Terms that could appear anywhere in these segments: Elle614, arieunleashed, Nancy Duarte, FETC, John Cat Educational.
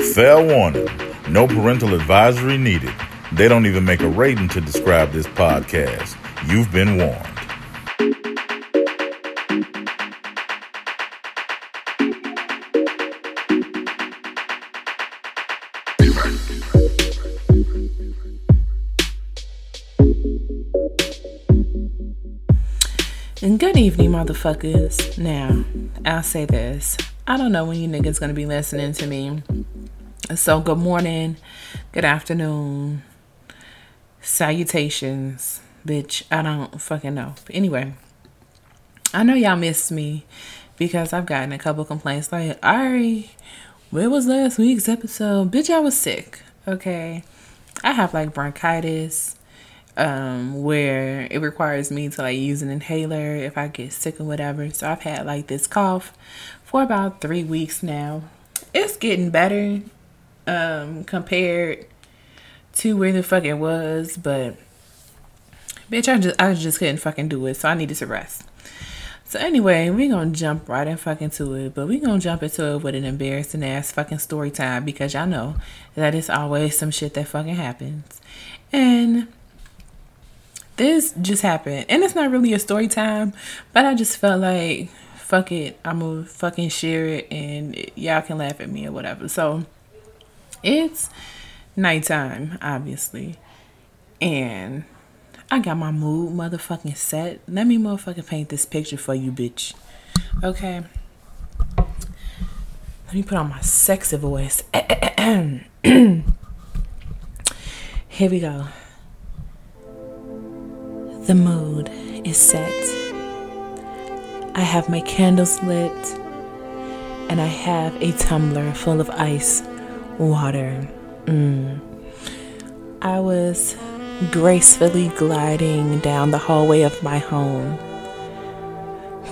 Fair warning, no parental advisory needed. They don't even make a rating to describe this podcast. You've been warned. And good evening, motherfuckers. Now, I'll say this. I don't know when you niggas gonna be listening to me. So good morning, good afternoon, salutations, bitch, I don't fucking know. But anyway, I know y'all missed me because I've gotten a couple complaints like, Arie, where was last week's episode? Bitch, I was sick, okay? I have like bronchitis where it requires me to like use an inhaler if I get sick or whatever. So I've had like this cough for about 3 weeks now. It's getting better. Compared to where the fuck it was, but bitch, I just couldn't fucking do it, so I needed to rest. So anyway, we're gonna jump right in fucking to it, but we're gonna jump into it with an embarrassing ass fucking story time because y'all know that it's always some shit that fucking happens, and this just happened, and it's not really a story time, but I just felt like fuck it, I'm gonna fucking share it, and y'all can laugh at me or whatever. So. It's nighttime, obviously, and I got my mood motherfucking set. Let me motherfucking paint this picture for you, bitch. Okay? Let me put on my sexy voice. Here we go. The mood is set. I have my candles lit, and I have a tumbler full of ice. Water. I was gracefully gliding down the hallway of my home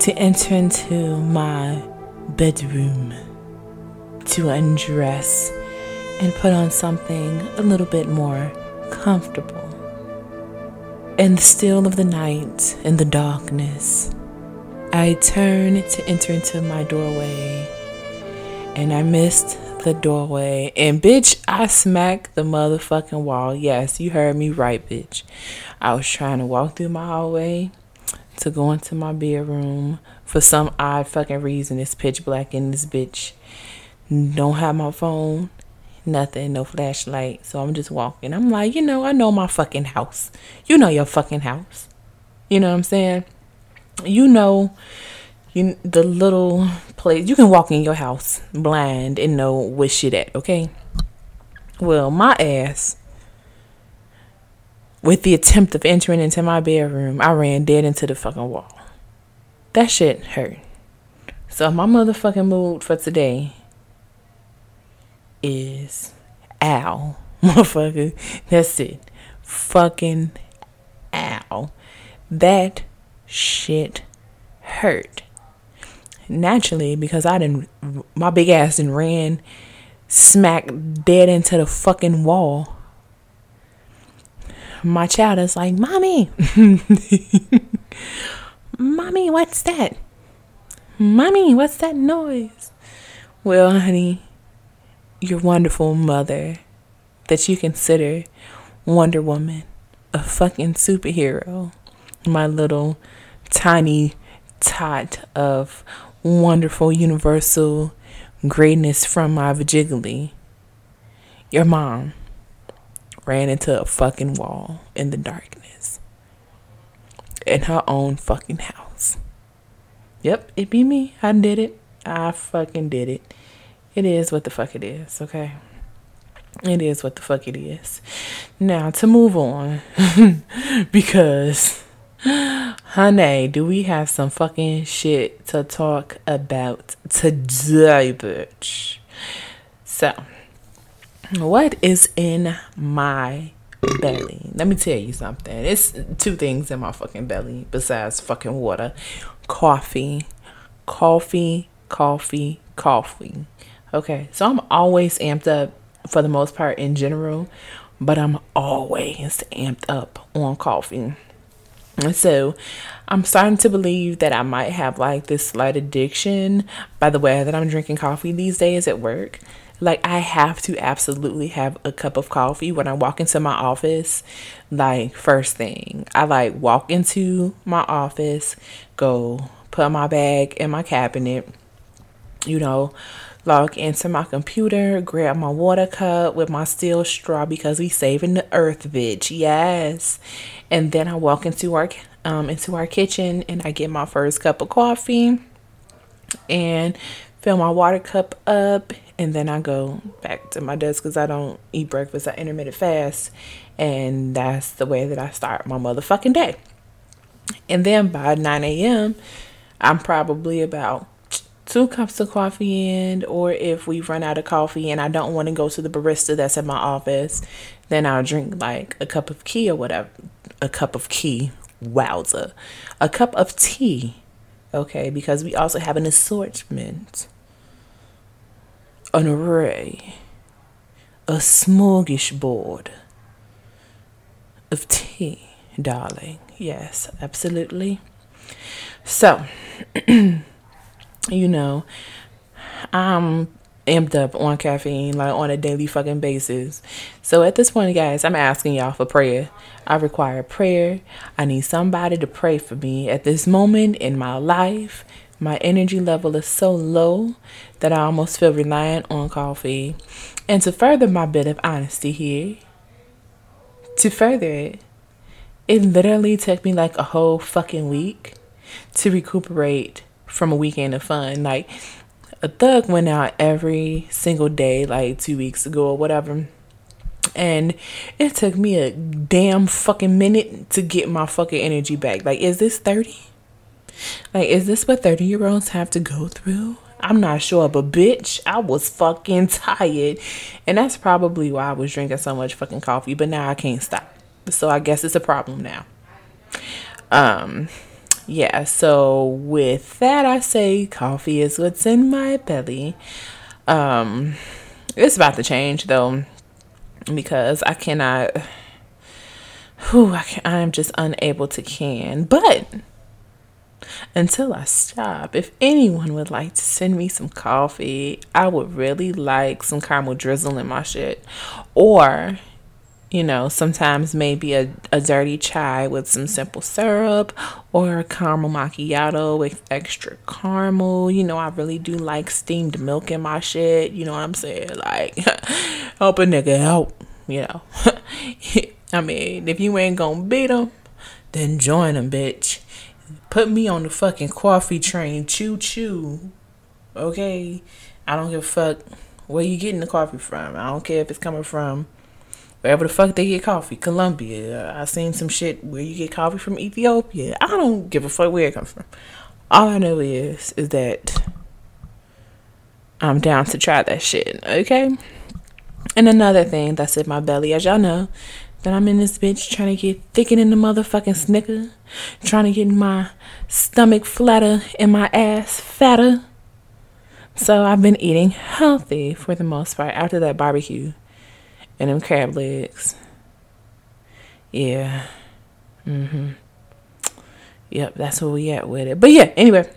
to enter into my bedroom to undress and put on something a little bit more comfortable. In the still of the night, in the darkness, I turned to enter into my doorway, and I missed the doorway, and bitch, I smacked the motherfucking wall. Yes, you heard me right, bitch. I was trying to walk through my hallway to go into my bedroom. For some odd fucking reason, it's pitch black in this bitch. Don't have my phone, nothing, no flashlight. So I'm just walking. I'm like, you know, I know my fucking house. You know your fucking house. You know what I'm saying? You know. You, the little place, you can walk in your house blind and know where shit at, okay? Well, my ass, with the attempt of entering into my bedroom, I ran dead into the fucking wall. That shit hurt. So my motherfucking mood for today is ow, motherfucker. That's it. Fucking ow. That shit hurt. Naturally, because my big ass done ran smack dead into the fucking wall. My child is like, Mommy, Mommy, what's that? Mommy, what's that noise? Well, honey, your wonderful mother that you consider Wonder Woman, a fucking superhero, my little tiny tot of wonderful universal greatness from my vajiggly. Your mom ran into a fucking wall in the darkness in her own fucking house. Yep, it be me. I did it. I fucking did it. It is what the fuck it is, okay? It is what the fuck it is. Now, to move on, because honey, do we have some fucking shit to talk about today, bitch? So, what is in my belly? Let me tell you something. It's two things in my fucking belly besides fucking water. Coffee. Okay, so I'm always amped up for the most part in general, but I'm always amped up on coffee. And so I'm starting to believe that I might have like this slight addiction by the way that I'm drinking coffee these days at work. Like, I have to absolutely have a cup of coffee when I walk into my office. Like, first thing, I like walk into my office, go put my bag in my cabinet, you know, log into my computer, grab my water cup with my steel straw because we saving the earth, bitch. Yes. And then I walk into our kitchen and I get my first cup of coffee and fill my water cup up. And then I go back to my desk because I don't eat breakfast. I intermittent fast. And that's the way that I start my motherfucking day. And then by 9 a.m., I'm probably about 2 cups of coffee in, or if we run out of coffee and I don't want to go to the barista that's in my office, then I'll drink like a cup of tea or whatever. A cup of tea. Wowza. A cup of tea. Okay, because we also have an assortment, an array, a smorgasbord of tea, darling. Yes, absolutely. So, you know, I'm amped up on caffeine, like on a daily fucking basis. So at this point, guys, I'm asking y'all for prayer. I require prayer. I need somebody to pray for me at this moment in my life. My energy level is so low that I almost feel reliant on coffee. And to further my bit of honesty here, to further it, it literally took me like a whole fucking week to recuperate from a weekend of fun. Like, a thug went out every single day, like 2 weeks ago or whatever. And it took me a damn fucking minute to get my fucking energy back. Like, is this 30? Like, is this what 30-year-olds have to go through? I'm not sure, but bitch, I was fucking tired. And that's probably why I was drinking so much fucking coffee, but now I can't stop. So I guess it's a problem now. Yeah, so with that, I say coffee is what's in my belly. It's about to change, though, because I cannot... I'm just unable to can. But... until I stop, if anyone would like to send me some coffee, I would really like some caramel drizzle in my shit. Or, you know, sometimes maybe a dirty chai with some simple syrup, or a caramel macchiato with extra caramel. You know, I really do like steamed milk in my shit. You know what I'm saying? Like, help a nigga help, you know. I mean, if you ain't gonna beat him, then join him, bitch. Put me on the fucking coffee train. Choo choo. Okay? I don't give a fuck where you getting the coffee from. I don't care if it's coming from wherever the fuck they get coffee. Colombia. I seen some shit where you get coffee from Ethiopia. I don't give a fuck where it comes from. All I know is that I'm down to try that shit. Okay? And another thing that's in my belly, as y'all know, that I'm in this bitch trying to get thicker in the motherfucking snicker, trying to get my stomach flatter and my ass fatter. So I've been eating healthy for the most part after that barbecue and them crab legs. Yeah. Yep, that's where we at with it. But yeah, anyway,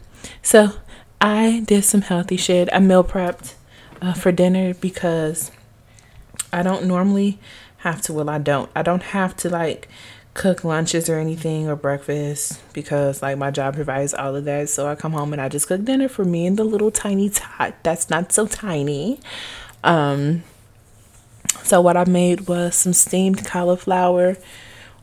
so I did some healthy shit. I meal prepped for dinner because I don't normally... I don't have to like cook lunches or anything or breakfast because like my job provides all of that. So I come home and I just cook dinner for me and the little tiny tot that's not so tiny. So what I made was some steamed cauliflower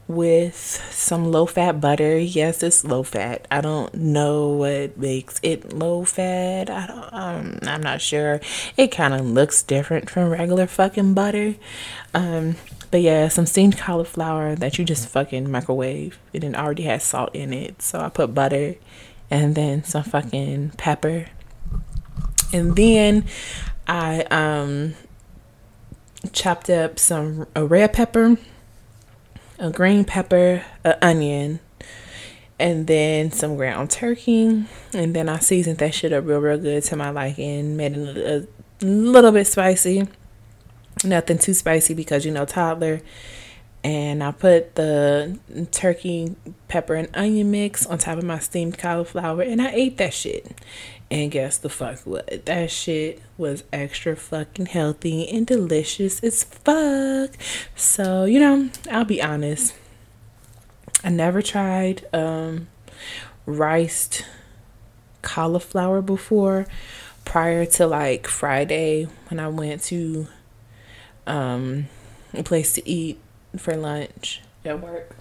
with some low-fat butter. Yes, it's low-fat. I don't know what makes it low-fat. I'm not sure. It kind of looks different from regular fucking butter. But yeah, some steamed cauliflower that you just fucking microwave. It didn't already have salt in it. So I put butter and then some fucking pepper. And then I chopped up a red pepper, a green pepper, an onion, and then some ground turkey. And then I seasoned that shit up real, real good to my liking. Made it a little bit spicy. Nothing too spicy because, you know, toddler. And I put the turkey, pepper, and onion mix on top of my steamed cauliflower. And I ate that shit. And guess the fuck what? That shit was extra fucking healthy and delicious as fuck. So, you know, I'll be honest. I never tried riced cauliflower before prior to like Friday when I went to a place to eat for lunch at work.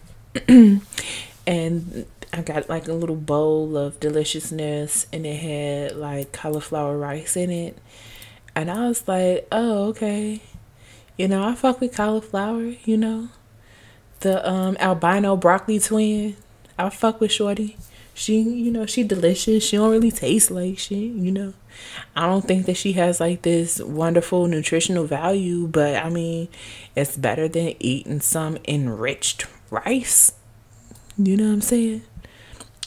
And I got like a little bowl of deliciousness and it had like cauliflower rice in it. And I was like, oh, okay. You know, I fuck with cauliflower, you know. The albino broccoli twin. I fuck with shorty. She, you know, she delicious. She don't really taste like shit, you know. I don't think that she has like this wonderful nutritional value, but I mean, it's better than eating some enriched rice. You know what I'm saying?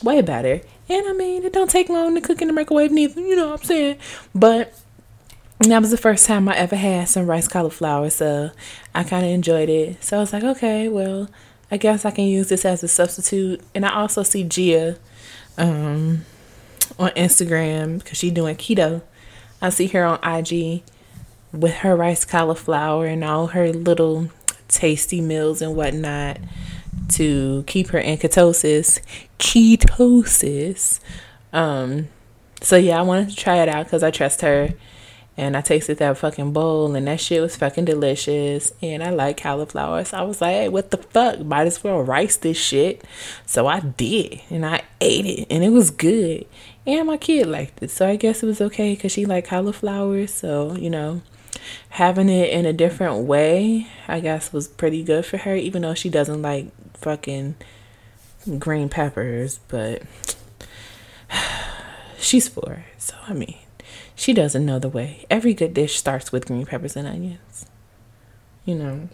Way better. And I mean, it don't take long to cook in the microwave neither. You know what I'm saying? But that was the first time I ever had some rice cauliflower. So I kind of enjoyed it. So I was like, okay, well, I guess I can use this as a substitute. And I also see Gia on Instagram because she's doing keto. I see her on IG with her rice cauliflower and all her little tasty meals and whatnot to keep her in ketosis. So yeah, I wanted to try it out because I trust her, and I tasted that fucking bowl and that shit was fucking delicious, and I like cauliflower, so I was like, hey, what the fuck, might as well rice this shit. So I did, and I ate it, and it was good, and my kid liked it, so I guess it was okay because she liked cauliflower. So, you know, having it in a different way, I guess, was pretty good for her, even though she doesn't like fucking green peppers, but she's 4, so I mean, she doesn't know the way. Every good dish starts with green peppers and onions, you know.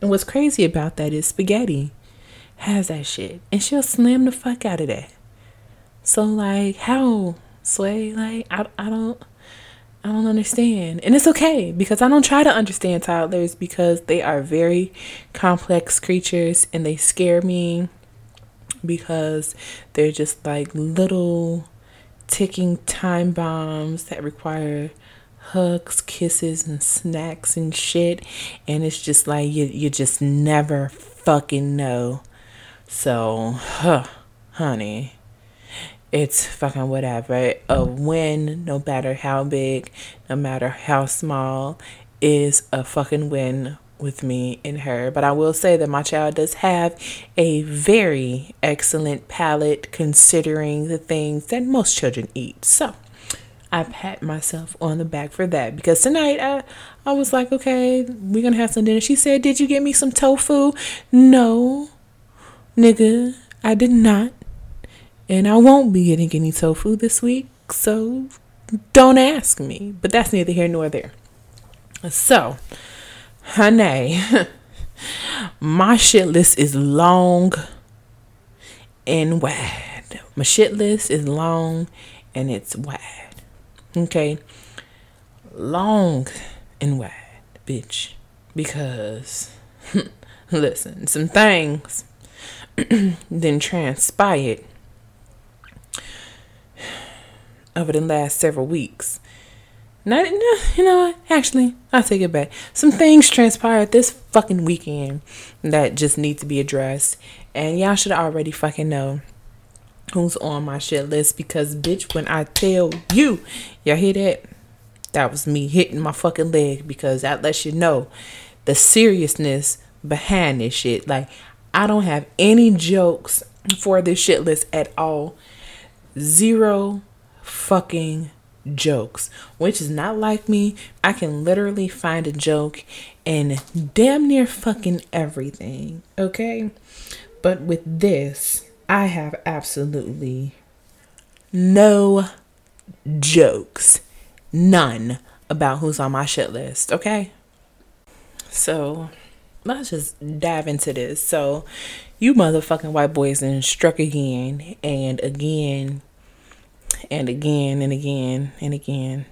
And what's crazy about that is spaghetti has that shit, and she'll slam the fuck out of that. So like, how, Sway? Like, I don't understand. And it's okay, because I don't try to understand toddlers, because they are very complex creatures and they scare me because they're just like little ticking time bombs that require hugs, kisses, and snacks and shit. And it's just like, you just never fucking know. So, honey. It's fucking whatever. A win, no matter how big, no matter how small, is a fucking win with me and her. But I will say that my child does have a very excellent palate considering the things that most children eat. So I pat myself on the back for that, because tonight I was like, okay, we're going to have some dinner. She said, did you get me some tofu? No, nigga, I did not. And I won't be getting any tofu this week, so don't ask me. But that's neither here nor there. So, honey, my shit list is long and wide. My shit list is long and it's wide. Okay? Long and wide, bitch. Because, listen, some things then transpired over the last several weeks. Not, you know what? Actually, I'll take it back. Some things transpired this fucking weekend that just need to be addressed. And y'all should already fucking know who's on my shit list, because, bitch, when I tell you, y'all hear that? That was me hitting my fucking leg, because that lets you know the seriousness behind this shit. Like, I don't have any jokes for this shit list at all. 0 fucking jokes, which is not like me. I can literally find a joke in damn near fucking everything, okay? But with this, I have absolutely no jokes, none, about who's on my shit list, okay? So let's just dive into this. So you motherfucking white boys then struck again and again and again and again and again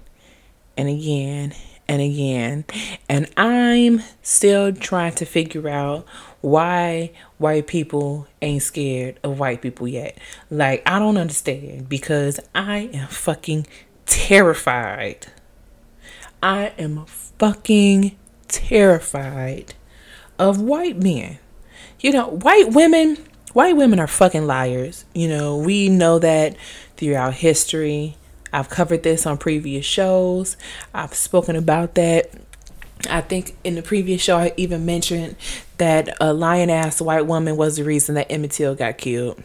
and again and again. And I'm still trying to figure out why white people ain't scared of white people yet. Like, I don't understand, because I am fucking terrified. I am fucking terrified of white men. You know, white women are fucking liars. You know, we know that throughout history. I've covered this on previous shows. I've spoken about that. I think in the previous show, I even mentioned that a lion-ass white woman was the reason that Emmett Till got killed.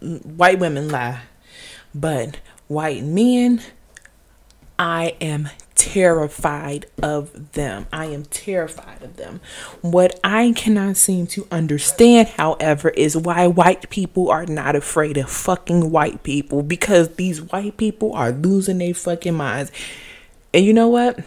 White women lie. But white men, I am terrified of them. I am terrified of them. What I cannot seem to understand, however, is why white people are not afraid of fucking white people, because these white people are losing their fucking minds. And you know what?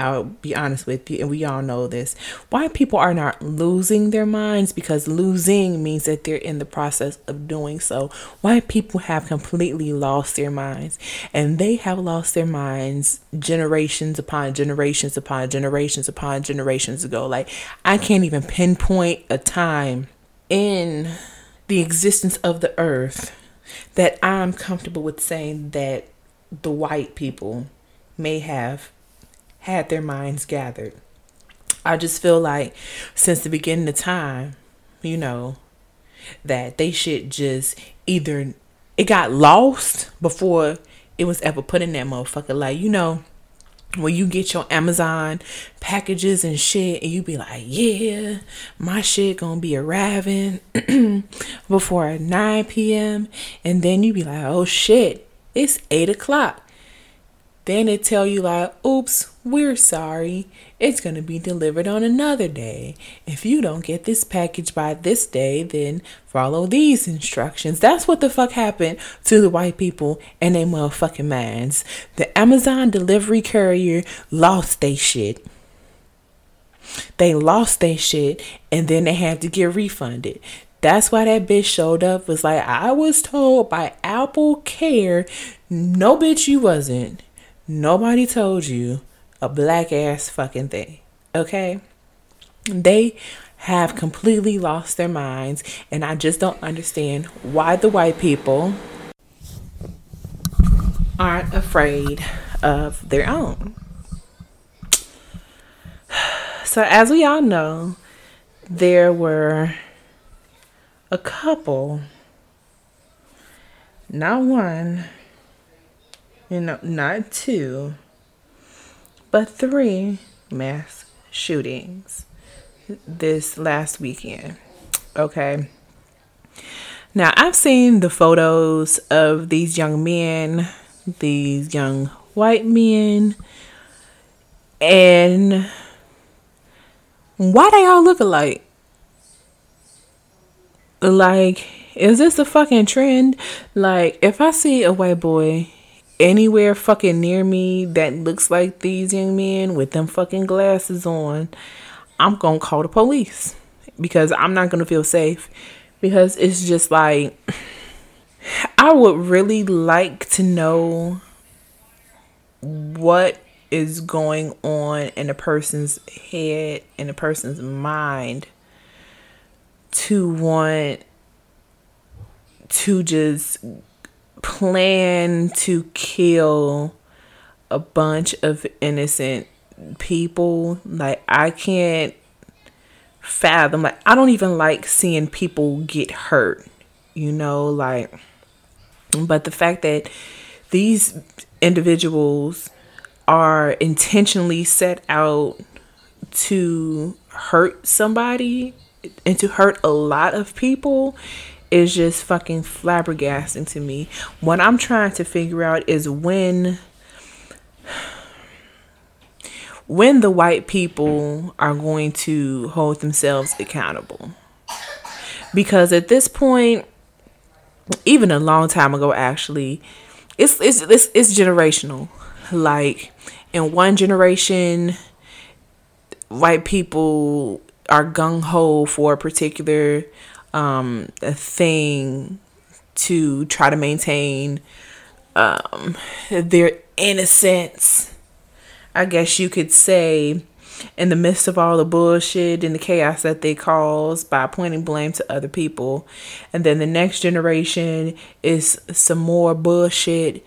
I'll be honest with you, and we all know this. White people are not losing their minds, because losing means that they're in the process of doing so. White people have completely lost their minds, and they have lost their minds generations upon generations upon generations upon generations ago. Like, I can't even pinpoint a time in the existence of the earth that I'm comfortable with saying that the white people may have had their minds gathered. I just feel like since the beginning of time, you know, that they shit just either it got lost before it was ever put in that motherfucker. Like, you know, when you get your Amazon packages and shit, and you be like, yeah, my shit gonna be arriving before 9 p.m. And then you be like, oh shit, it's 8 o'clock. Then it tell you like, oops, we're sorry. It's going to be delivered on another day. If you don't get this package by this day, then follow these instructions. That's what the fuck happened to the white people and their motherfucking minds. The Amazon delivery courier lost their shit. They lost their shit, and then they had to get refunded. That's why that bitch showed up was like, I was told by Apple Care. No, bitch, you wasn't. Nobody told you a black ass fucking thing, okay? They have completely lost their minds, and I just don't understand why the white people aren't afraid of their own. So as we all know, there were a couple, not one, you know, not two, but 3 mass shootings this last weekend. Okay. Now, I've seen the photos of these young men, these young white men, and why they all look alike? Like, is this a fucking trend? Like, if I see a white boy anywhere fucking near me that looks like these young men with them fucking glasses on, I'm gonna call the police, because I'm not gonna feel safe. Because it's just like, I would really like to know what is going on in a person's head, in a person's mind, to want to just plan to kill a bunch of innocent people. Like, I can't fathom. Like, I don't even like seeing people get hurt, you know, like, but the fact that these individuals are intentionally set out to hurt somebody and to hurt a lot of people is just fucking flabbergasting to me. What I'm trying to figure out is when the white people are going to hold themselves accountable. Because at this point, even a long time ago, actually, it's generational. Like, in one generation, white people are gung-ho for a particular a thing to try to maintain their innocence I guess you could say, in the midst of all the bullshit and the chaos that they cause by pointing blame to other people. And then the next generation is some more bullshit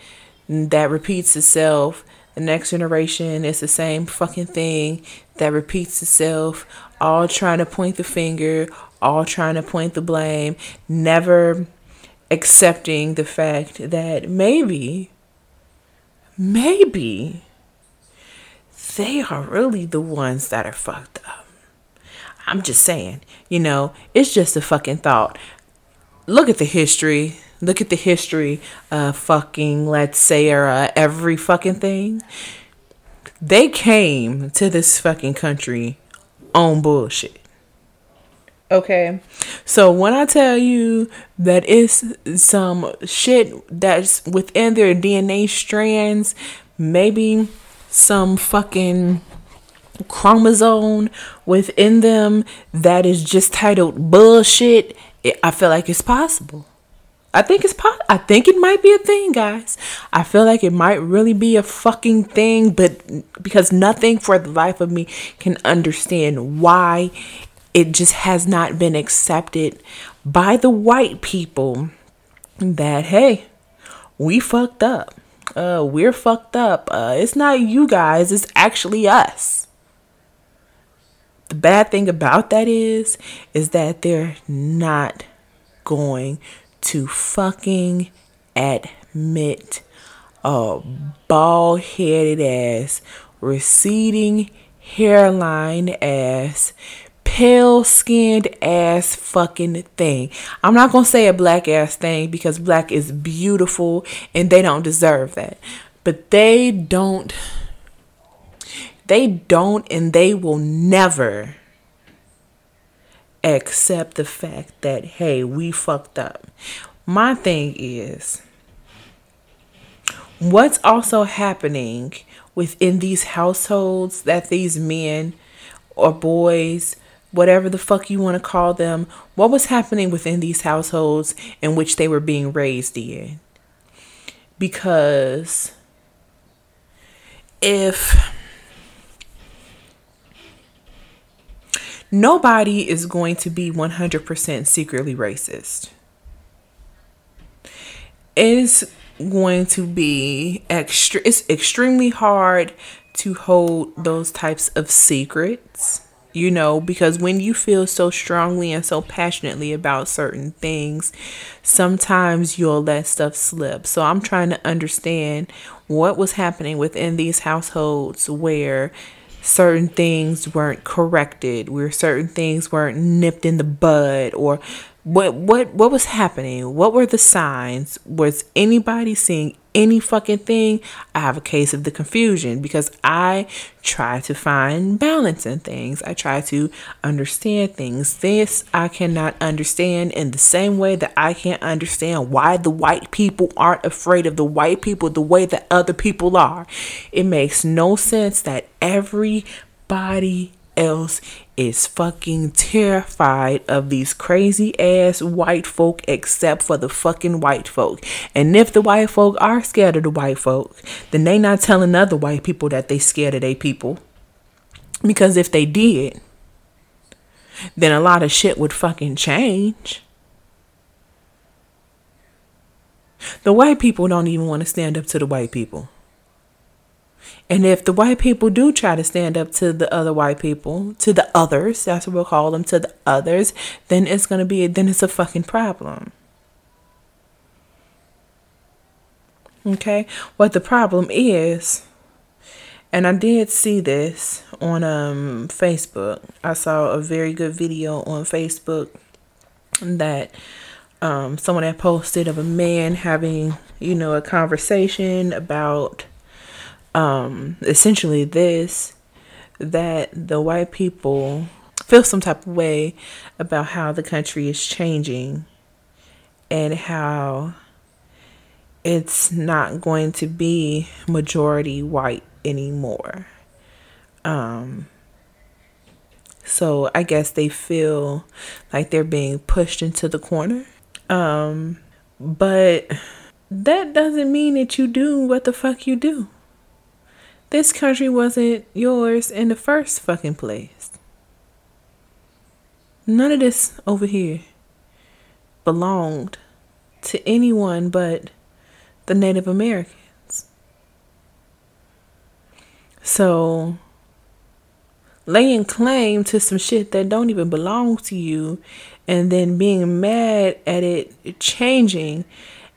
that repeats itself. The next generation is the same fucking thing that repeats itself. All trying to point the finger, all trying to point the blame, never accepting the fact that maybe they are really the ones that are fucked up. I'm just saying, it's just a fucking thought. Look at the history. Look at the history of fucking, let's say, or every fucking thing. They came to this fucking country on bullshit. Okay, so when I tell you that it's some shit that's within their DNA strands, maybe some fucking chromosome within them that is just titled bullshit, I feel like it's possible. I think it might be a thing, guys. I feel like it might really be a fucking thing, but because nothing for the life of me can understand why it just has not been accepted by the white people that, hey, we fucked up. We're fucked up. It's not you guys. It's actually us. The bad thing about that is that they're not going to fucking admit a bald-headed ass, receding hairline ass, pale-skinned ass fucking thing. I'm not gonna say a black ass thing because black is beautiful and they don't deserve that. But they don't and they will never accept the fact that, hey, we fucked up. My thing is, what's also happening within these households that these men or boys, whatever the fuck you want to call them, what was happening within these households in which they were being raised in? Because if nobody is going to be 100% secretly racist. It's going to be it's extremely hard to hold those types of secrets, because when you feel so strongly and so passionately about certain things, sometimes you'll let stuff slip. So I'm trying to understand what was happening within these households where certain things weren't corrected, where certain things weren't nipped in the bud, or what was happening? What were the signs? Was anybody seeing any fucking thing? I have a case of the confusion because I try to find balance in things. I try to understand things. This I cannot understand in the same way that I can't understand why the white people aren't afraid of the white people the way that other people are. It makes no sense that everybody else is fucking terrified of these crazy ass white folk except for the fucking white folk. And if the white folk are scared of the white folk, then they not telling other white people that they scared of their people. Because if they did, then a lot of shit would fucking change. The white people don't even want to stand up to the white people. And if the white people do try to stand up to the other white people, to the others, that's what we'll call them, to the others, then it's going to be, then it's a fucking problem. Okay. What the problem is, and I did see this on Facebook. I saw a very good video on Facebook that someone had posted of a man having, a conversation about essentially this, that the white people feel some type of way about how the country is changing and how it's not going to be majority white anymore. So I guess they feel like they're being pushed into the corner. But that doesn't mean that you do what the fuck you do. This country wasn't yours in the first fucking place. None of this over here belonged to anyone but the Native Americans. So laying claim to some shit that don't even belong to you and then being mad at it changing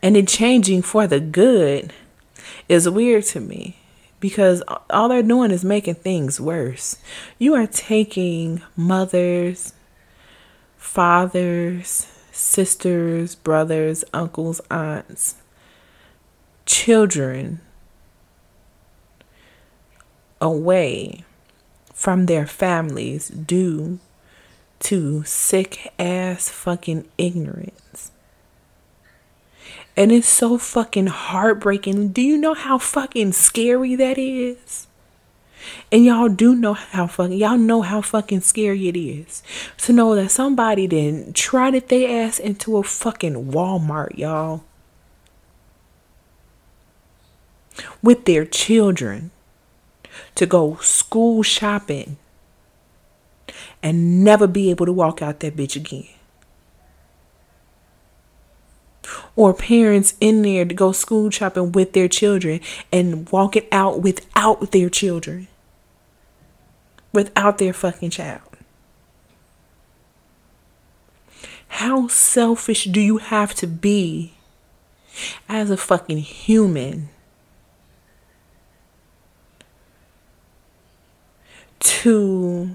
and it changing for the good is weird to me. Because all they're doing is making things worse. You are taking mothers, fathers, sisters, brothers, uncles, aunts, children away from their families due to sick ass fucking ignorance. And it's so fucking heartbreaking. Do you know how fucking scary that is? And y'all do know how fucking, y'all know how fucking scary it is to know that somebody then trotted their ass into a fucking Walmart, y'all. With their children to go school shopping and never be able to walk out that bitch again. Or parents in there to go school shopping with their children and walk it out without their children. Without their fucking child. How selfish do you have to be as a fucking human to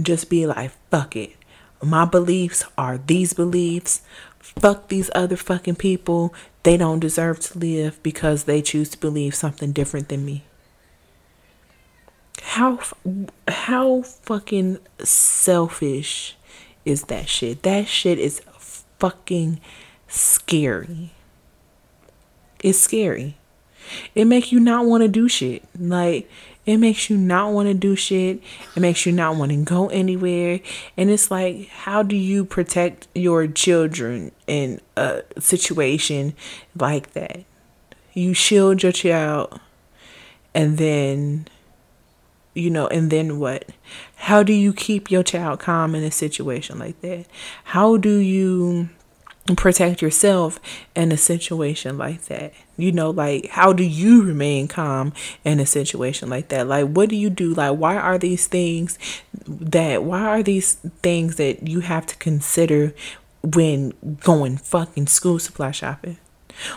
just be like, fuck it. My beliefs are these beliefs. Fuck these other fucking people. They don't deserve to live because they choose to believe something different than me. How fucking selfish is that shit? That shit is fucking scary. It's scary. It makes you not want to do shit. Like, it makes you not want to do shit. It makes you not want to go anywhere. And it's like, how do you protect your children in a situation like that? You shield your child and then, you know, and then what? How do you keep your child calm in a situation like that? How do you protect yourself in a situation like that? You know, like, how do you remain calm in a situation like that? Like, what do you do? Like, why are these things that you have to consider when going fucking school supply shopping?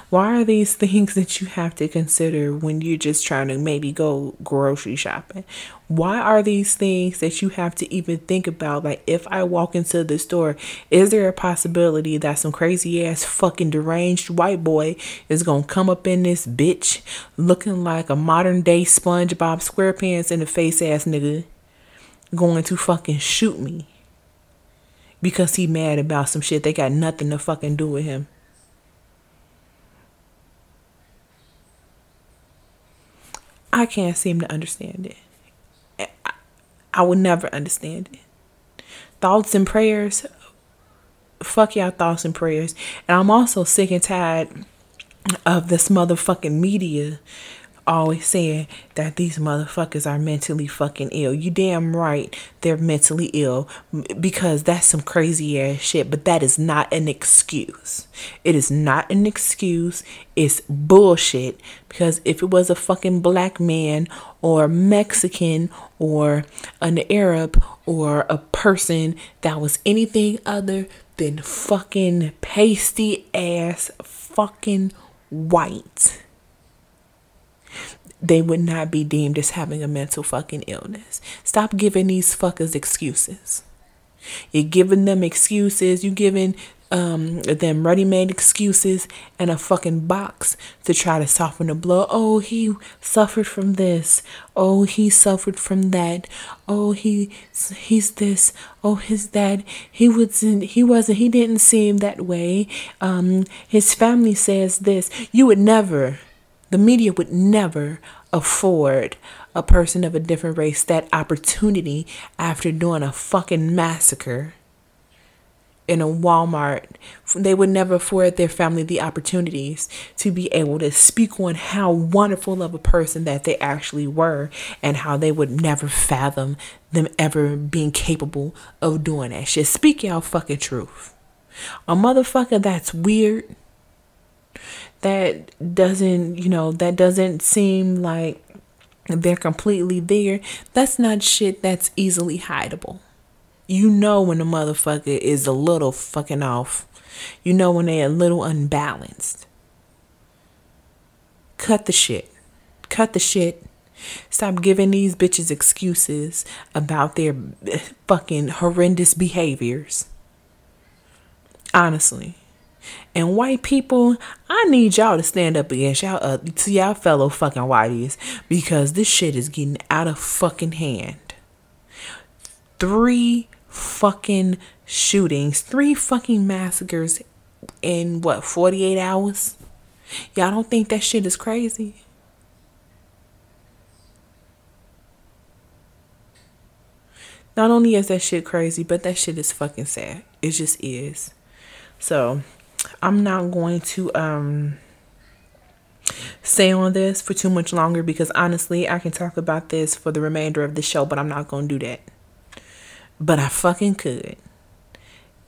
Why are these things that you have to consider when you're just trying to maybe go grocery shopping? Why are these things that you have to even think about? Like, if I walk into the store, is there a possibility that some crazy ass fucking deranged white boy is going to come up in this bitch looking like a modern day SpongeBob SquarePants in the face ass nigga going to fucking shoot me because he mad about some shit they got nothing to fucking do with him? I can't seem to understand it. I will never understand it. Thoughts and prayers. Fuck y'all thoughts and prayers. And I'm also sick and tired of this motherfucking media always saying that these motherfuckers are mentally fucking ill. You damn right they're mentally ill because that's some crazy ass shit. But that is not an excuse. It is not an excuse. It's bullshit. Because if it was a fucking black man or Mexican or an Arab or a person that was anything other than fucking pasty ass fucking white, they would not be deemed as having a mental fucking illness. Stop giving these fuckers excuses. You're giving them excuses. You're giving them ready-made excuses and a fucking box to try to soften the blow. Oh, he suffered from this. Oh, he suffered from that. Oh, he's this. Oh, he's that. He didn't seem that way. His family says this. The media would never afford a person of a different race that opportunity after doing a fucking massacre in a Walmart, they would never afford their family the opportunities to be able to speak on how wonderful of a person that they actually were and how they would never fathom them ever being capable of doing that shit. Speak y'all fucking truth. A motherfucker that's weird, that doesn't, you know, that doesn't seem like they're completely there, that's not shit that's easily hideable. You know when a motherfucker is a little fucking off. You know when they're a little unbalanced. Cut the shit. Cut the shit. Stop giving these bitches excuses about their fucking horrendous behaviors. Honestly. And white people, I need y'all to stand up against y'all to y'all fellow fucking whiteys, because this shit is getting out of fucking hand. 3 fucking shootings, 3 fucking massacres in what, 48 hours? Y'all don't think that shit is crazy? Not only is that shit crazy, but that shit is fucking sad. It just is. So I'm not going to stay on this for too much longer, because honestly, I can talk about this for the remainder of the show, but I'm not going to do that. But I fucking could.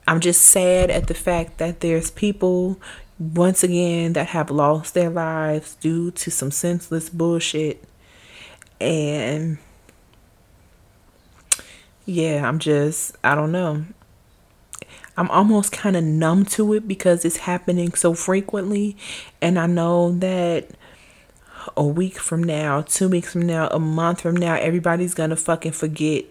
I'm just sad at the fact that there's people, once again, that have lost their lives due to some senseless bullshit. And yeah, I don't know. I'm almost kind of numb to it because it's happening so frequently. And I know that a week from now, 2 weeks from now, a month from now, everybody's going to fucking forget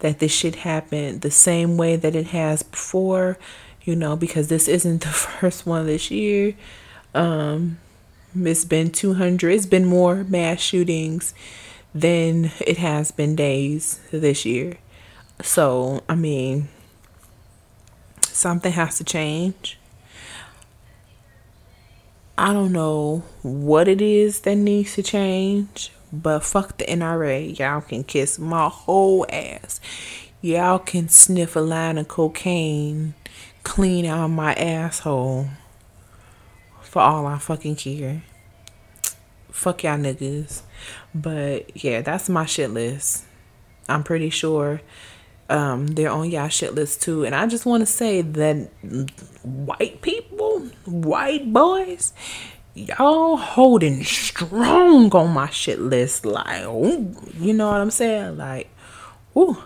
that this shit happened the same way that it has before, you know, because this isn't the first one this year. It's been 200. It's been more mass shootings than it has been days this year. So, I mean, something has to change. I don't know what it is that needs to change, but fuck the NRA. Y'all can kiss my whole ass. Y'all can sniff a line of cocaine clean out my asshole for all I fucking care. Fuck y'all niggas. But yeah, that's my shit list. I'm pretty sure they're on y'all shit list too. And I just want to say that white people, white boys, y'all holding strong on my shit list. Like, ooh, you know what I'm saying? Like, ooh,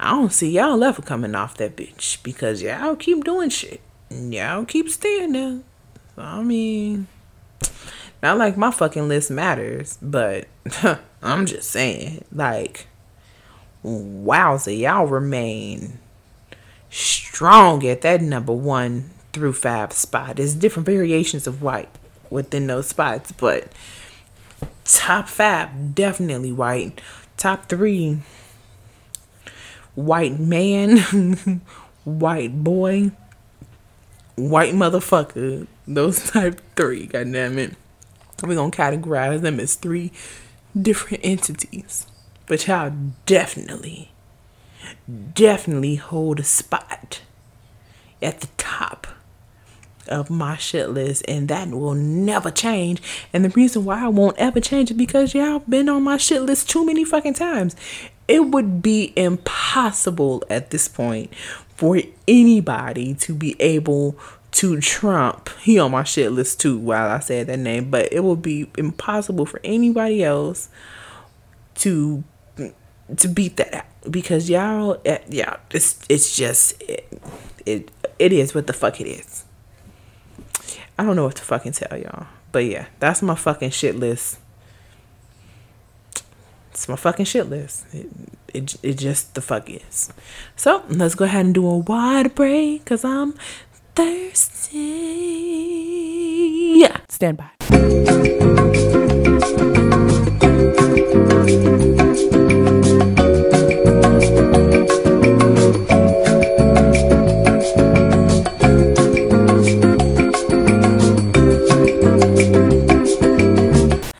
I don't see y'all ever coming off that bitch, because y'all keep doing shit. Y'all keep staying there. So, I mean, not like my fucking list matters, but I'm just saying, like, wowza, y'all remain strong at that number 1 through 5 spot. There's different variations of white within those spots, but top 5 definitely white. Top 3 white man, white boy, white motherfucker. Those type 3, goddammit. We're gonna categorize them as 3 different entities. But y'all definitely hold a spot at the top of my shit list. And that will never change. And the reason why I won't ever change is because y'all been on my shit list too many fucking times. It would be impossible at this point for anybody to be able to trump. He on my shit list too, while I said that name. But it would be impossible for anybody else to beat that out, because y'all it's just it is what the fuck it is. I don't know what to fucking tell y'all, but yeah, that's my fucking shit list. It's my fucking shit list. It just the fuck is. So let's go ahead and do a wide break, cause I'm thirsty. Yeah, stand by.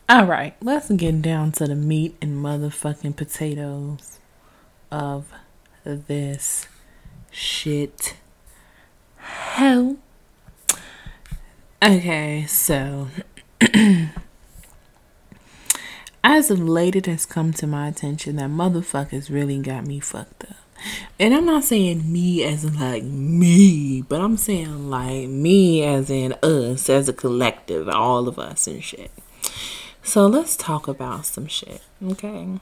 All right, let's get down to the meat and motherfucking potatoes of this shit Ho. Okay, so as of late, it has come to my attention that motherfuckers really got me fucked up. And I'm not saying me as in like me, but I'm saying like me as in us, as a collective, all of us and shit. So let's talk about some shit, okay?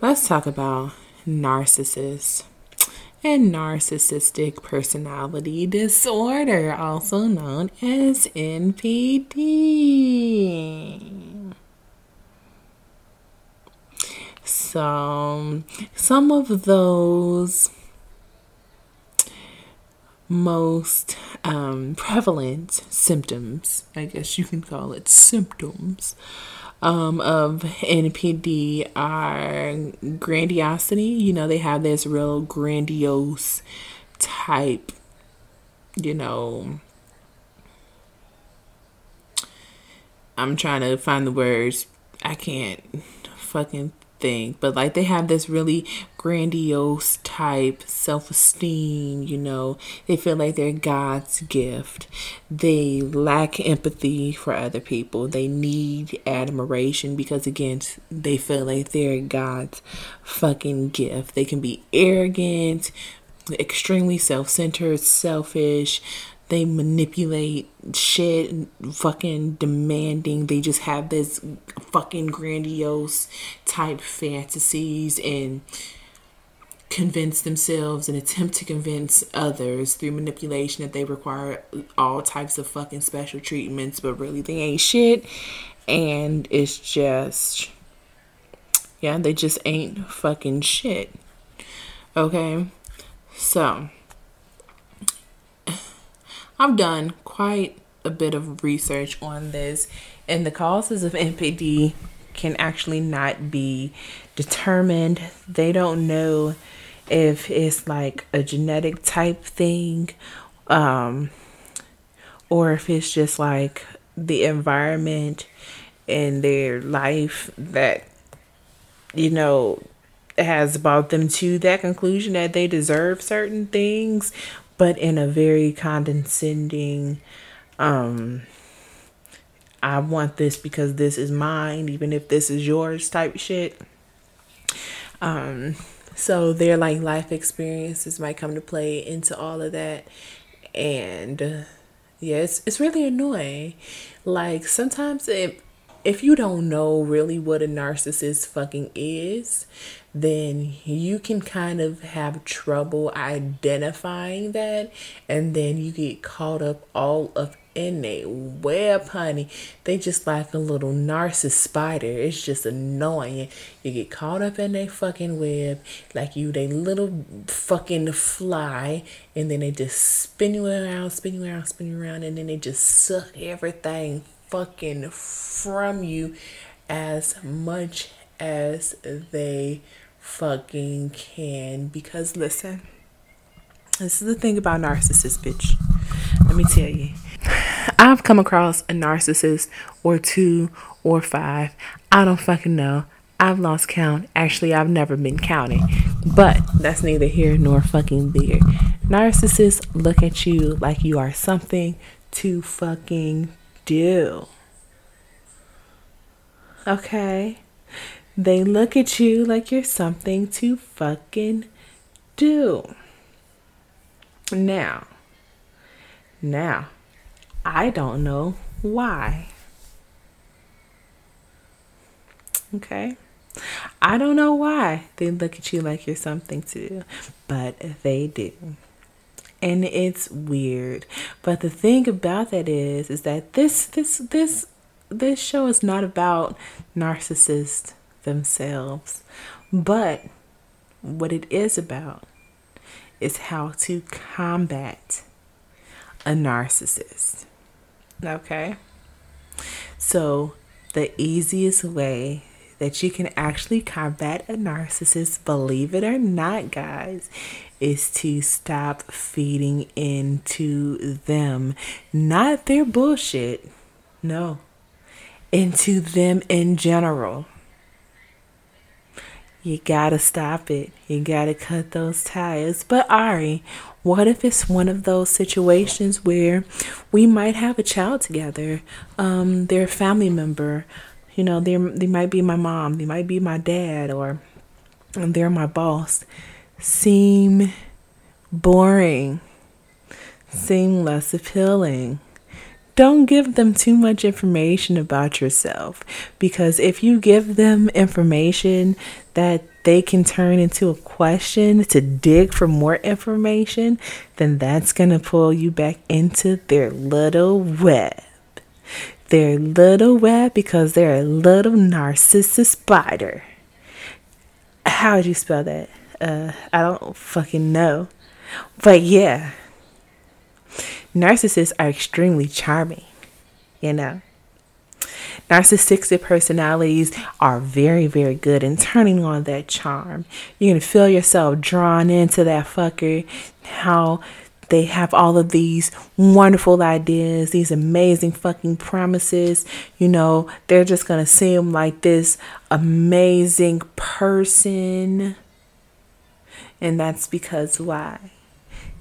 Let's talk about narcissists and narcissistic personality disorder, also known as NPD. So, some of those most prevalent symptoms, I guess you can call it symptoms, of NPD are grandiosity. You know, they have this real grandiose type, you know, I'm trying to find the words, I can't fucking think, but like they have this really grandiose type self-esteem. You know, they feel like they're God's gift. They lack empathy for other people. They need admiration because, again, they feel like they're God's fucking gift. They can be arrogant, extremely self-centered, selfish. They manipulate shit, fucking demanding. They just have this fucking grandiose type fantasies and convince themselves and attempt to convince others through manipulation that they require all types of fucking special treatments, but really they ain't shit. And it's just, yeah, they just ain't fucking shit. Okay, so I've done quite a bit of research on this, and the causes of NPD can actually not be determined. They don't know if it's like a genetic type thing, or if it's just like the environment and their life that, you know, has brought them to that conclusion that they deserve certain things, but in a very condescending, I want this because this is mine, even if this is yours type shit. So their like life experiences might come to play into all of that. And yeah, it's really annoying. Like sometimes if you don't know really what a narcissist fucking is, then you can kind of have trouble identifying that. And then you get caught up all up in their web, honey. They just like a little narcissist spider. It's just annoying. You get caught up in their fucking web like you they little fucking fly. And then they just spin you around, spin you around, spin you around. And then they just suck everything fucking from you as much as they fucking can. Because listen, this is the thing about narcissists, bitch. Let me tell you, I've come across a narcissist or two or five. I don't fucking know. I've lost count. Actually, I've never been counting, but that's neither here nor fucking there. Narcissists look at you like you are something to fucking do. Okay? They look at you like you're something to fucking do. Now, I don't know why. Okay? I don't know why they look at you like you're something to do, but they do. And it's weird. But the thing about that is that this show is not about narcissists themselves, but what it is about is how to combat a narcissist. Okay? So the easiest way that you can actually combat a narcissist, believe it or not, guys, is to stop feeding into them. Not their bullshit. No. Into them in general. You gotta stop it. You gotta cut those ties. But Arie, what if it's one of those situations where we might have a child together? They're a family member. You know, they might be my mom. They might be my dad, or they're my boss. Seem boring. Seem less appealing. Don't give them too much information about yourself, because if you give them information that they can turn into a question to dig for more information, then that's going to pull you back into their little web. Their little web, because they're a little narcissist spider. How would you spell that? I don't fucking know. But yeah. Narcissists are extremely charming, you know. Narcissistic personalities are very, very good in turning on that charm. You're going to feel yourself drawn into that fucker, how they have all of these wonderful ideas, these amazing fucking promises. You know, they're just going to seem like this amazing person. And that's because why?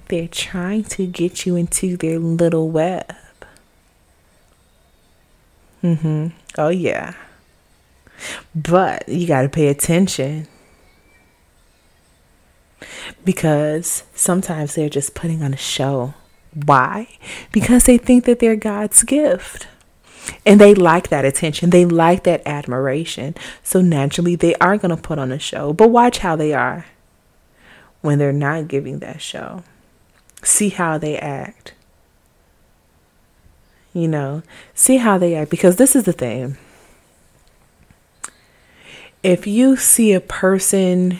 They're trying to get you into their little web. Oh, yeah. But you got to pay attention, because sometimes they're just putting on a show. Why? Because they think that they're God's gift. And they like that attention. They like that admiration. So naturally, they are going to put on a show. But watch how they are when they're not giving that show. See how they act. You know, see how they act. Because this is the thing. If you see a person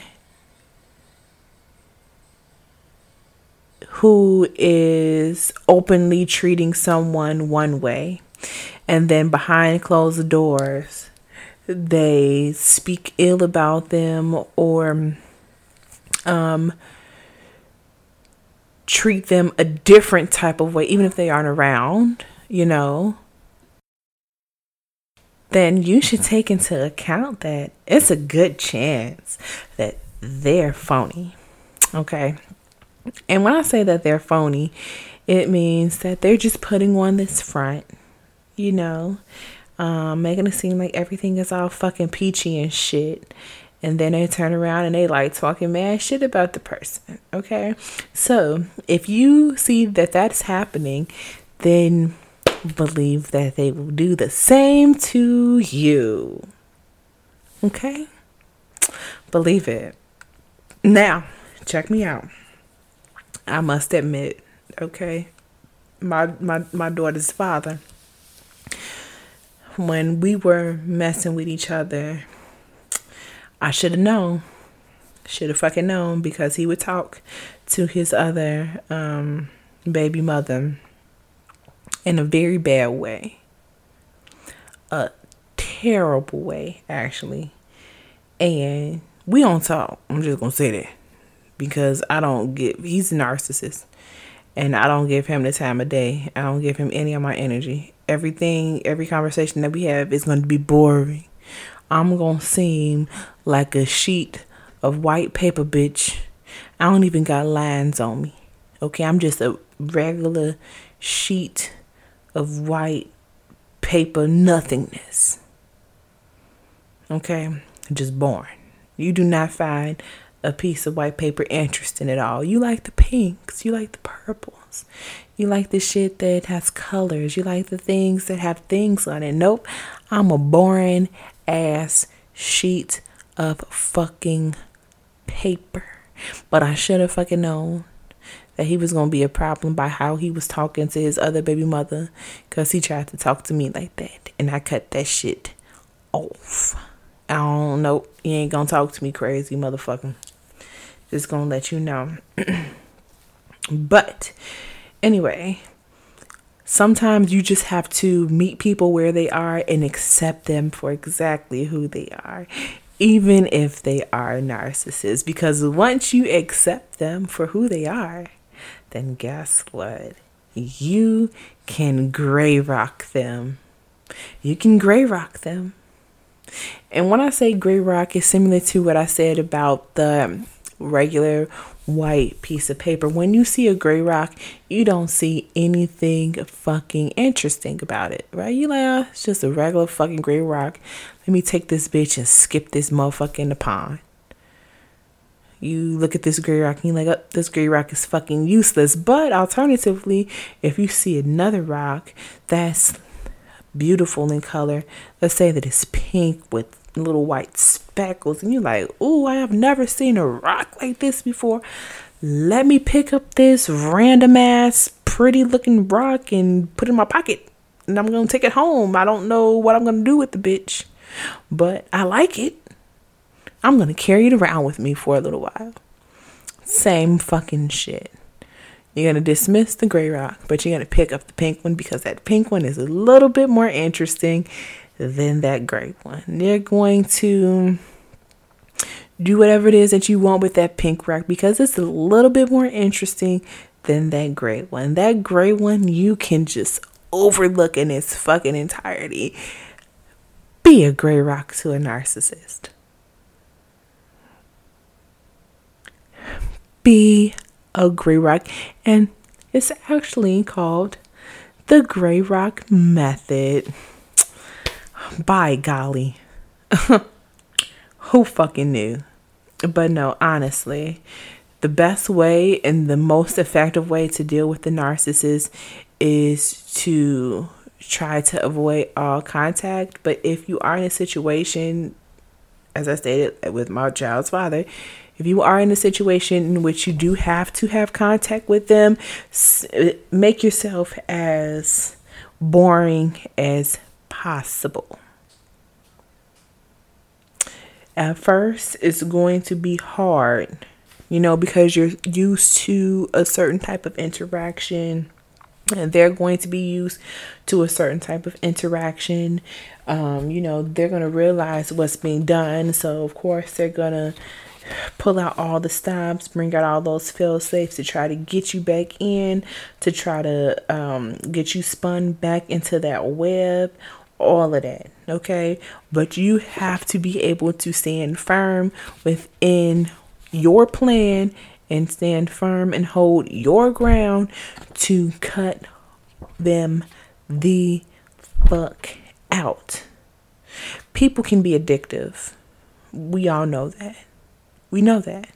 who is openly treating someone one way, and then behind closed doors, they speak ill about them, or treat them a different type of way, even if they aren't around, you know, then you should take into account that it's a good chance that they're phony. Okay. And when I say that they're phony, it means that they're just putting on this front, you know, making it seem like everything is all fucking peachy and shit. And then they turn around and they like talking mad shit about the person. Okay. So if you see that that's happening, then believe that they will do the same to you. Okay. Believe it. Now, check me out. I must admit, okay, my daughter's father, when we were messing with each other, I should have known, because he would talk to his other baby mother in a very bad way, a terrible way, actually, and we don't talk. I'm just going to say that. Because he's a narcissist, and I don't give him the time of day. I don't give him any of my energy. Every conversation that we have is going to be boring. I'm going to seem like a sheet of white paper, bitch. I don't even got lines on me. Okay, I'm just a regular sheet of white paper nothingness. Okay, just boring. You do not find a piece of white paper interesting at all. You like the pinks, you like the purples, you like the shit that has colors, you like the things that have things on it. Nope, I'm a boring ass sheet of fucking paper. But I should have fucking known that he was gonna be a problem by how he was talking to his other baby mother, because he tried to talk to me like that, and I cut that shit off. I don't know. You ain't gonna talk to me, crazy motherfucker. Just gonna let you know. But anyway, sometimes you just have to meet people where they are and accept them for exactly who they are, even if they are narcissists. Because once you accept them for who they are, then guess what? You can gray rock them. And when I say gray rock, it's similar to what I said about the regular white piece of paper. When you see a gray rock, you don't see anything fucking interesting about it, right? You like, oh, it's just a regular fucking gray rock. Let me take this bitch and skip this motherfucker in the pond. You look at this gray rock and you're like, oh, this gray rock is fucking useless. But alternatively, if you see another rock that's beautiful in color, let's say that it's pink with little white speckles, and you're like, oh, I have never seen a rock like this before. Let me pick up this random ass pretty looking rock and put it in my pocket, and I'm gonna take it home. I don't know what I'm gonna do with the bitch, but I like it. I'm gonna carry it around with me for a little while. Same fucking shit. You're going to dismiss the gray rock, but you're going to pick up the pink one because that pink one is a little bit more interesting than that gray one. You're going to do whatever it is that you want with that pink rock because it's a little bit more interesting than that gray one. That gray one you can just overlook in its fucking entirety. Be a gray rock to a narcissist. Be a gray rock, and it's actually called the gray rock method. By golly, who fucking knew? But no, honestly, the best way and the most effective way to deal with the narcissist is to try to avoid all contact. But if you are in a situation, as I stated with my child's father, if you are in a situation in which you do have to have contact with them, make yourself as boring as possible. At first, it's going to be hard, you know, because you're used to a certain type of interaction, and they're going to be used to a certain type of interaction. You know, they're going to realize what's being done. So, of course, they're going to pull out all the stops, bring out all those fail safes to try to get you back in, to try to get you spun back into that web, all of that. Okay. But you have to be able to stand firm within your plan and stand firm and hold your ground to cut them the fuck out. People can be addictive. We all know that. We know that,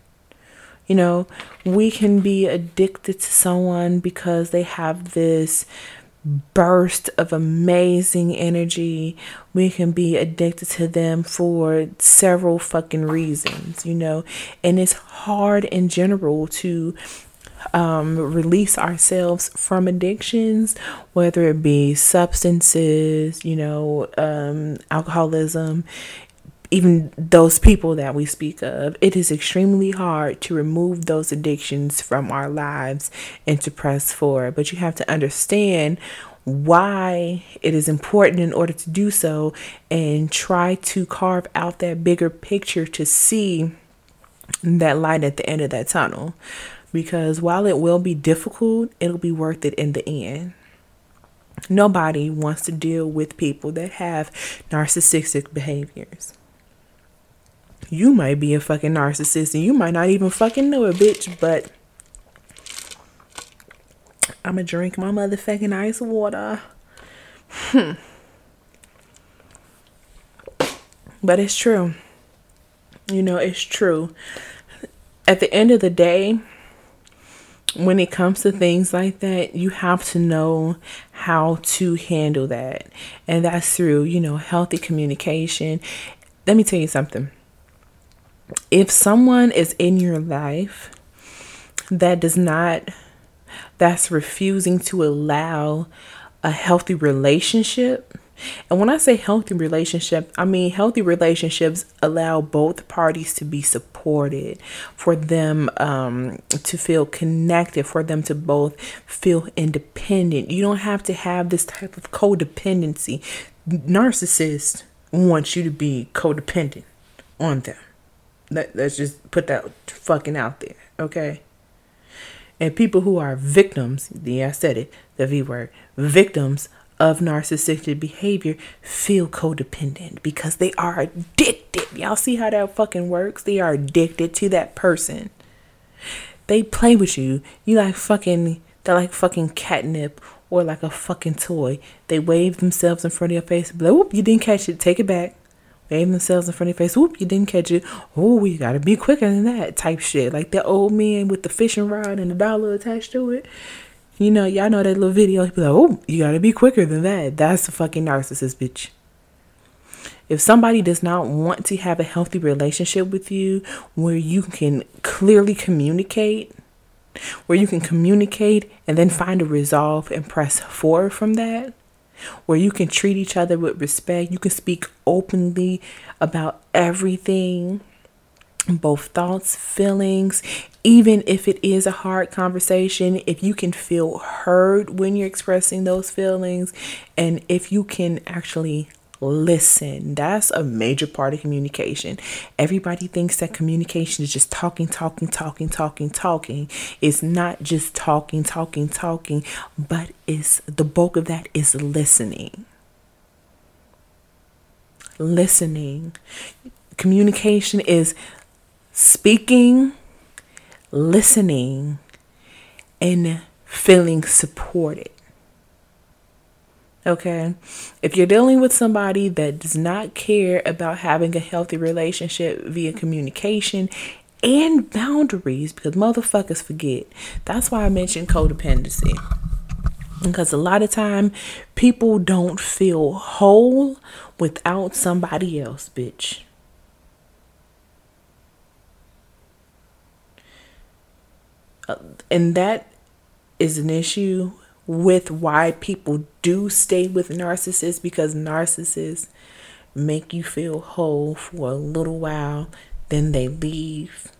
you know, we can be addicted to someone because they have this burst of amazing energy. We can be addicted to them for several fucking reasons, you know, and it's hard in general to release ourselves from addictions, whether it be substances, you know, alcoholism, even those people that we speak of. It is extremely hard to remove those addictions from our lives and to press forward. But you have to understand why it is important in order to do so, and try to carve out that bigger picture to see that light at the end of that tunnel. Because while it will be difficult, it'll be worth it in the end. Nobody wants to deal with people that have narcissistic behaviors. You might be a fucking narcissist and you might not even fucking know it, bitch, but I'm gonna drink my motherfucking ice water. But it's true. You know, it's true. At the end of the day, when it comes to things like that, you have to know how to handle that. And that's through, you know, healthy communication. Let me tell you something. If someone is in your life that that's refusing to allow a healthy relationship, and when I say healthy relationship, I mean healthy relationships allow both parties to be supported, for them to feel connected, for them to both feel independent. You don't have to have this type of codependency. Narcissists want you to be codependent on them. Let's just put that fucking out there, okay? And people who are victims, yeah, I said it, the V word, victims of narcissistic behavior feel codependent because they are addicted. Y'all see how that fucking works? They are addicted to that person. They play with you. They're like fucking catnip or like a fucking toy. They wave themselves in front of your face. Like, whoop, you didn't catch it. Take it back. Wave themselves in front of your face. Whoop, you didn't catch it. Oh, we gotta be quicker than that type shit. Like that old man with the fishing rod and the dollar attached to it. You know, y'all know that little video. He'd be like, oh, you gotta be quicker than that. That's a fucking narcissist, bitch. If somebody does not want to have a healthy relationship with you where you can clearly communicate, where you can communicate and then find a resolve and press forward from that, where you can treat each other with respect, you can speak openly about everything, both thoughts, feelings, even if it is a hard conversation, if you can feel heard when you're expressing those feelings, and if you can actually listen. That's a major part of communication. Everybody thinks that communication is just talking. It's not just talking, but it's the bulk of that is listening. Communication is speaking, listening, and feeling supported. Okay, if you're dealing with somebody that does not care about having a healthy relationship via communication and boundaries, because motherfuckers forget. That's why I mentioned codependency. Because a lot of time people don't feel whole without somebody else, bitch. And that is an issue with why people do stay with narcissists, because narcissists make you feel whole for a little while, then they leave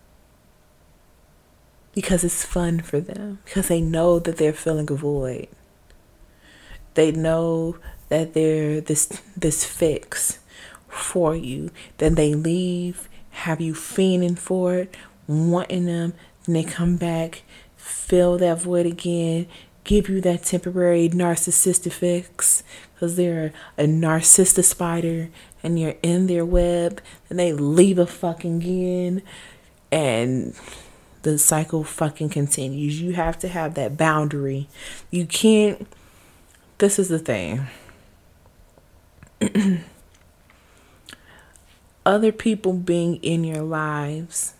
because it's fun for them, because they know that they're filling a void. They know that they're this fix for you. Then they leave, have you fiending for it, wanting them, then they come back, fill that void again, give you that temporary narcissistic fix because they're a narcissistic spider and you're in their web, and they leave a fucking again, and the cycle fucking continues. You have to have that boundary. You can't, this is the thing. Other people being in your lives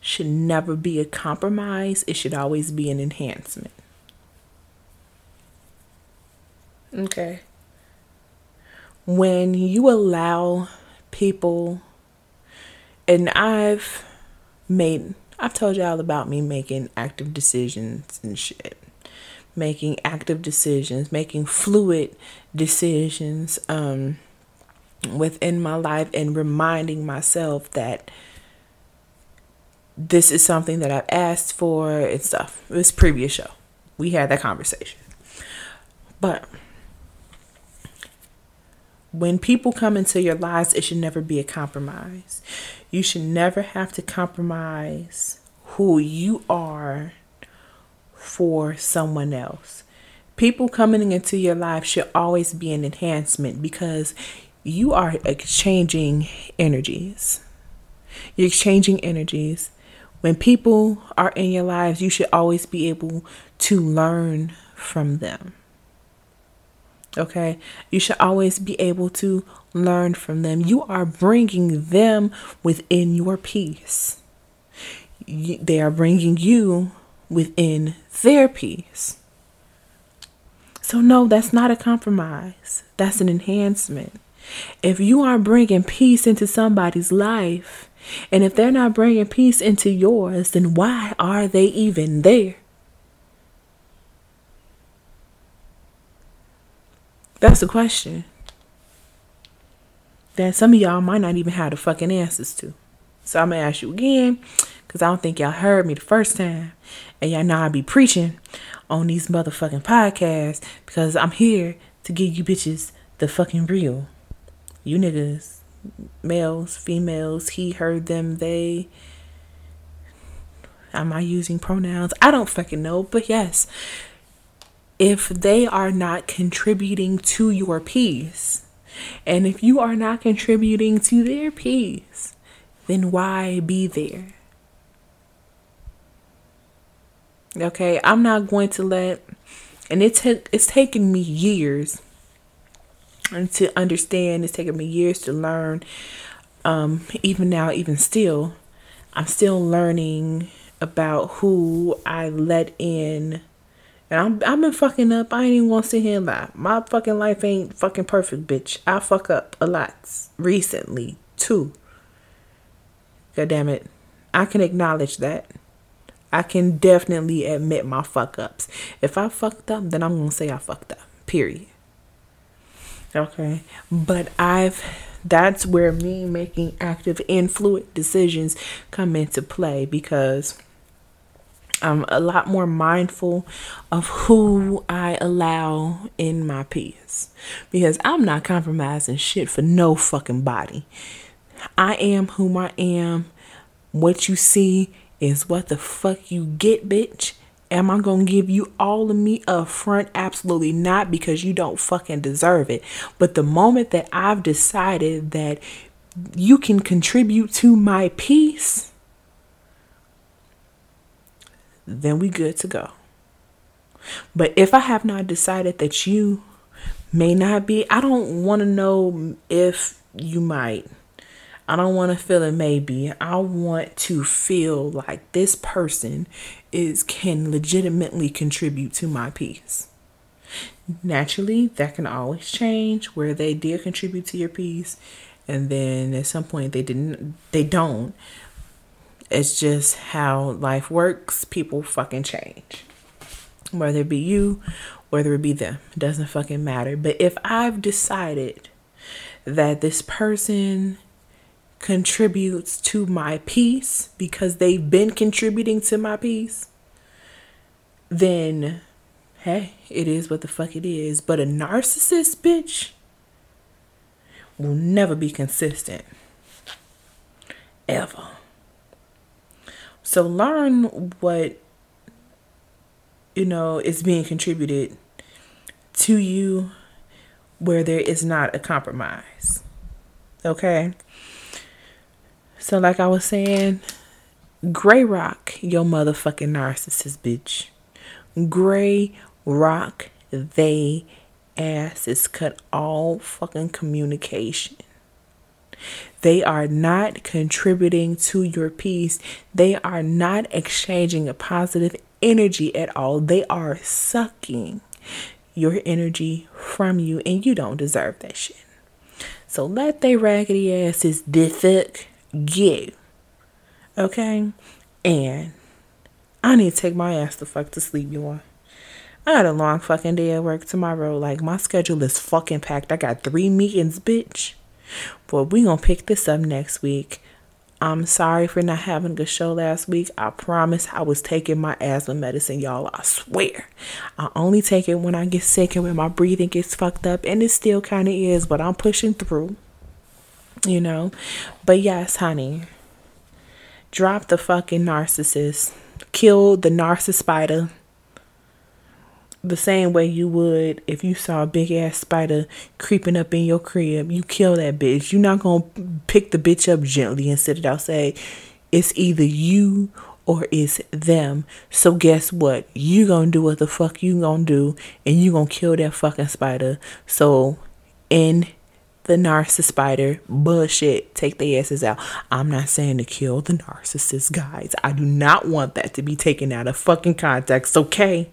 should never be a compromise. It should always be an enhancement. Okay. When you allow people, and I've told y'all about me making active decisions and shit. Making active decisions, making fluid decisions within my life, and reminding myself that this is something that I've asked for and stuff. It was previous show. We had that conversation. But when people come into your lives, it should never be a compromise. You should never have to compromise who you are for someone else. People coming into your life should always be an enhancement, because you are exchanging energies. You're exchanging energies. When people are in your lives, you should always be able to learn from them. Okay, you should always be able to learn from them. You are bringing them within your peace. They are bringing you within their peace. So no, that's not a compromise. That's an enhancement. If you are bringing peace into somebody's life, and if they're not bringing peace into yours, then why are they even there? That's the question that some of y'all might not even have the fucking answers to. So I'm going to ask you again, because I don't think y'all heard me the first time. And y'all know I be preaching on these motherfucking podcasts, because I'm here to give you bitches the fucking real. You niggas, males, females, he, her, them, they. Am I using pronouns? I don't fucking know. But yes, if they are not contributing to your peace. And if you are not contributing to their peace, then why be there? Okay, I'm not going to let, and it's taken me years to understand. It's taken me years to learn. Even now, even still, I'm still learning about who I let in. And I've been fucking up. I ain't even gonna sit here and lie. My fucking life ain't fucking perfect, bitch. I fuck up a lot recently, too. God damn it. I can acknowledge that. I can definitely admit my fuck ups. If I fucked up, then I'm gonna say I fucked up. Period. Okay. But that's where me making active and fluid decisions come into play, because I'm a lot more mindful of who I allow in my peace, because I'm not compromising shit for no fucking body. I am whom I am. What you see is what the fuck you get, bitch. Am I going to give you all of me up front? Absolutely not, because you don't fucking deserve it. But the moment that I've decided that you can contribute to my peace, then we good to go. But if I have not decided that you may not be, I don't want to know if you might. I don't want to feel it maybe. I want to feel like this person can legitimately contribute to my peace. Naturally, that can always change, where they did contribute to your peace, and then at some point they don't. It's just how life works. People fucking change. Whether it be you, whether it be them, it doesn't fucking matter. But if I've decided that this person contributes to my peace because they've been contributing to my peace, then hey, it is what the fuck it is. But a narcissist, bitch, will never be consistent. Ever. So learn what, is being contributed to you, where there is not a compromise. Okay. So like I was saying, gray rock your motherfucking narcissist, bitch. Gray rock they asses. Cut all fucking communication. They are not contributing to your peace. They are not exchanging a positive energy at all. They are sucking your energy from you, and you don't deserve that shit. So let they raggedy asses dick you. Okay? And I need to take my ass the fuck to sleep, y'all. I had a long fucking day at work tomorrow. Like, my schedule is fucking packed. I got 3 meetings, bitch. But we gonna pick this up next week. I'm sorry for not having a good show last week. I promise I was taking my asthma medicine, y'all. I swear. I only take it when I get sick and when my breathing gets fucked up. And it still kind of is, but I'm pushing through. But yes, honey. Drop the fucking narcissist. Kill the narcissist spider. The same way you would if you saw a big ass spider creeping up in your crib. You kill that bitch. You're not going to pick the bitch up gently and sit it out. Say, it's either you or it's them. So guess what? You going to do what the fuck you going to do. And you going to kill that fucking spider. So end the narcissist spider bullshit. Take their asses out. I'm not saying to kill the narcissist, guys. I do not want that to be taken out of fucking context, okay?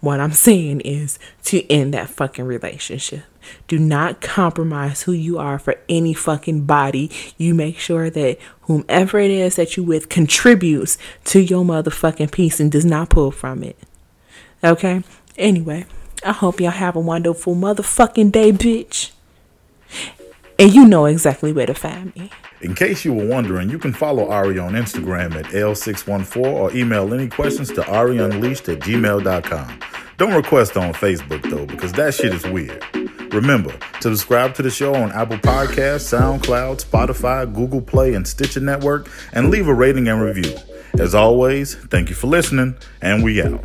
What I'm saying is to end that fucking relationship. Do not compromise who you are for any fucking body. You make sure that whomever it is that you with contributes to your motherfucking peace and does not pull from it. Okay? Anyway, I hope y'all have a wonderful motherfucking day, bitch. And you know exactly where to find me. In case you were wondering, you can follow Arie on Instagram at Elle614 or email any questions to arieunleashed@gmail.com. Don't request on Facebook, though, because that shit is weird. Remember, to subscribe to the show on Apple Podcasts, SoundCloud, Spotify, Google Play, and Stitcher Network, and leave a rating and review. As always, thank you for listening, and we out.